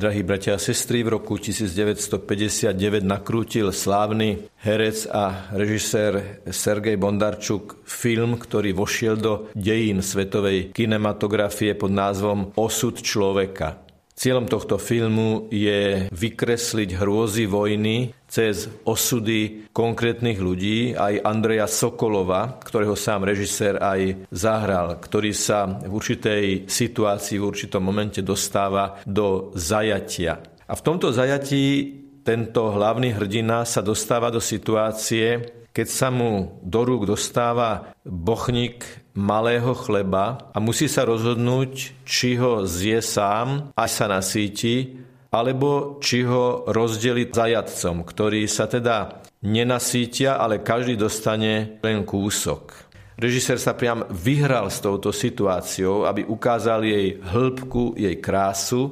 Drahí bratia a sestry, v roku 1959 nakrútil slávny herec a režisér Sergej Bondarčuk film, ktorý vošiel do dejín svetovej kinematografie pod názvom Osud človeka. Cieľom tohto filmu je vykresliť hrôzy vojny cez osudy konkrétnych ľudí, aj Andreja Sokolova, ktorého sám režisér aj zahral, ktorý sa v určitej situácii, v určitom momente dostáva do zajatia. A v tomto zajatí tento hlavný hrdina sa dostáva do situácie, keď sa mu do rúk dostáva bochník malého chleba a musí sa rozhodnúť, či ho zje sám, až sa nasýti, alebo či ho rozdeliť zajatcom, ktorí sa teda nenasítia, ale každý dostane len kúsok. Režisér sa priam vyhral s touto situáciou, aby ukázal jej hĺbku, jej krásu,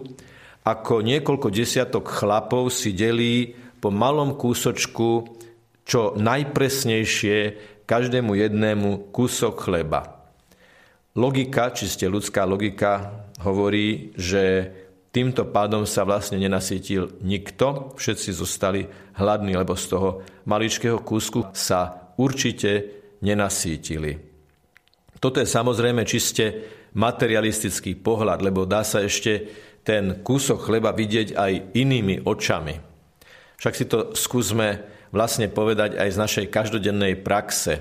ako niekoľko desiatok chlapov si delí po malom kúsočku čo najpresnejšie každému jednému kúsok chleba. Logika, čiste ľudská logika, hovorí, že týmto pádom sa vlastne nenasítil nikto, všetci zostali hladní, lebo z toho maličkého kúsku sa určite nenasítili. Toto je samozrejme čiste materialistický pohľad, lebo dá sa ešte ten kúsok chleba vidieť aj inými očami. Však si to skúsme vlastne povedať aj z našej každodennej praxe.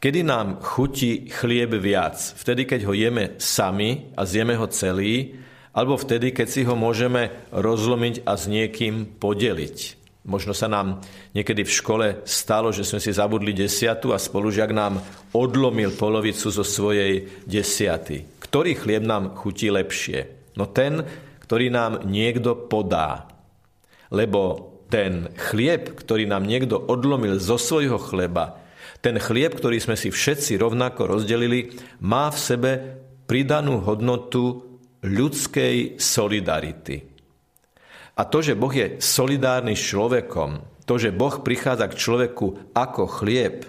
Kedy nám chutí chlieb viac? Vtedy, keď ho jeme sami a zjeme ho celý, alebo vtedy, keď si ho môžeme rozlomiť a s niekým podeliť. Možno sa nám niekedy v škole stalo, že sme si zabudli desiatu a spolužiak nám odlomil polovicu zo svojej desiaty. Ktorý chlieb nám chutí lepšie? No ten, ktorý nám niekto podá. Lebo ten chlieb, ktorý nám niekto odlomil zo svojho chleba, ten chlieb, ktorý sme si všetci rovnako rozdelili, má v sebe pridanú hodnotu ľudskej solidarity. A to, že Boh je solidárny s človekom, to, že Boh prichádza k človeku ako chlieb,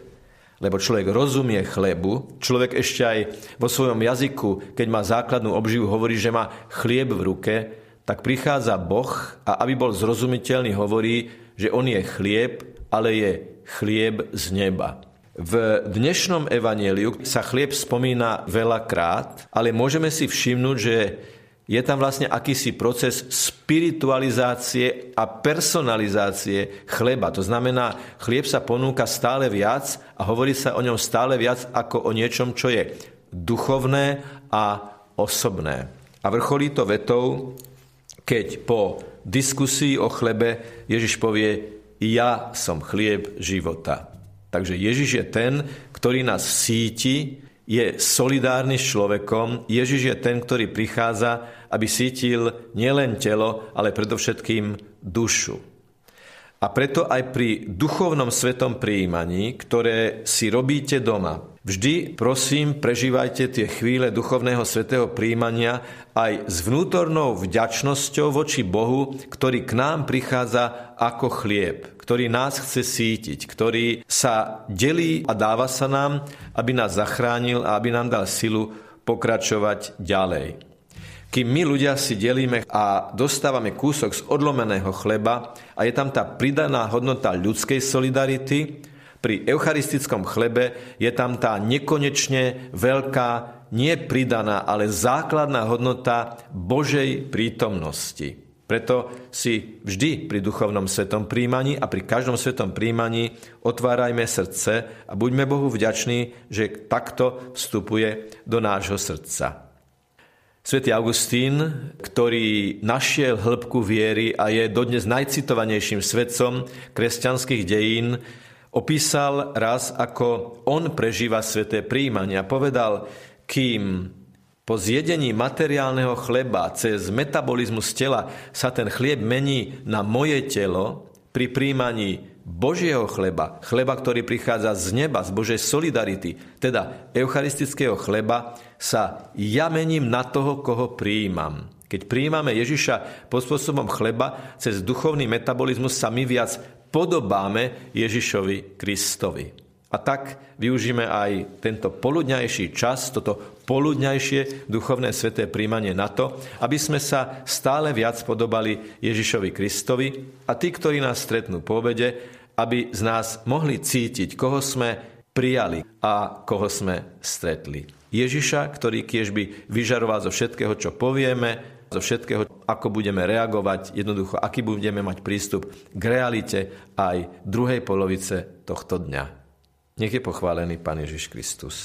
lebo človek rozumie chlebu, človek ešte aj vo svojom jazyku, keď má základnú obživu, hovorí, že má chlieb v ruke, tak prichádza Boh a aby bol zrozumiteľný, hovorí, že on je chlieb, ale je chlieb z neba. V dnešnom evanjeliu sa chlieb spomína veľakrát, ale môžeme si všimnúť, že je tam vlastne akýsi proces spiritualizácie a personalizácie chleba. To znamená, chlieb sa ponúka stále viac a hovorí sa o ňom stále viac ako o niečom, čo je duchovné a osobné. A vrcholí to vetou, keď po diskusii o chlebe Ježiš povie: ja som chlieb života. Takže Ježiš je ten, ktorý nás síti, je solidárny s človekom. Ježiš je ten, ktorý prichádza, aby sítil nielen telo, ale predovšetkým dušu. A preto aj pri duchovnom svetom prijímaní, ktoré si robíte doma, vždy, prosím, prežívajte tie chvíle duchovného svätého prijímania aj s vnútornou vďačnosťou voči Bohu, ktorý k nám prichádza ako chlieb, ktorý nás chce sítiť, ktorý sa delí a dáva sa nám, aby nás zachránil a aby nám dal silu pokračovať ďalej. Kým my ľudia si delíme a dostávame kúsok z odlomeného chleba a je tam tá pridaná hodnota ľudskej solidarity, pri eucharistickom chlebe je tam tá nekonečne veľká, nie pridaná, ale základná hodnota Božej prítomnosti. Preto si vždy pri duchovnom svetom príjmaní a pri každom svetom príjmaní otvárajme srdce a buďme Bohu vďační, že takto vstupuje do nášho srdca. Sv. Augustín, ktorý našiel hĺbku viery a je dodnes najcitovanejším svedcom kresťanských dejín, opísal raz, ako on prežíva sväté prijímanie. Povedal, kým po zjedení materiálneho chleba cez metabolizmus tela sa ten chlieb mení na moje telo, pri prijímaní Božieho chleba, chleba, ktorý prichádza z neba, z Božej solidarity, teda eucharistického chleba, sa ja mením na toho, koho prijímam. Keď prijímame Ježiša pod spôsobom chleba, cez duchovný metabolizmus sa my viac podobáme Ježišovi Kristovi. A tak využíme aj tento poludňajší čas, toto poludňajšie duchovné sveté príjmanie na to, aby sme sa stále viac podobali Ježišovi Kristovi a tí, ktorí nás stretnú po obede, aby z nás mohli cítiť, koho sme prijali a koho sme stretli. Ježiša, ktorý kiežby vyžaroval zo všetkého, čo povieme, zo všetkého, ako budeme reagovať, jednoducho, aký budeme mať prístup k realite aj druhej polovice tohto dňa. Nech je pochválený Pán Ježiš Kristus.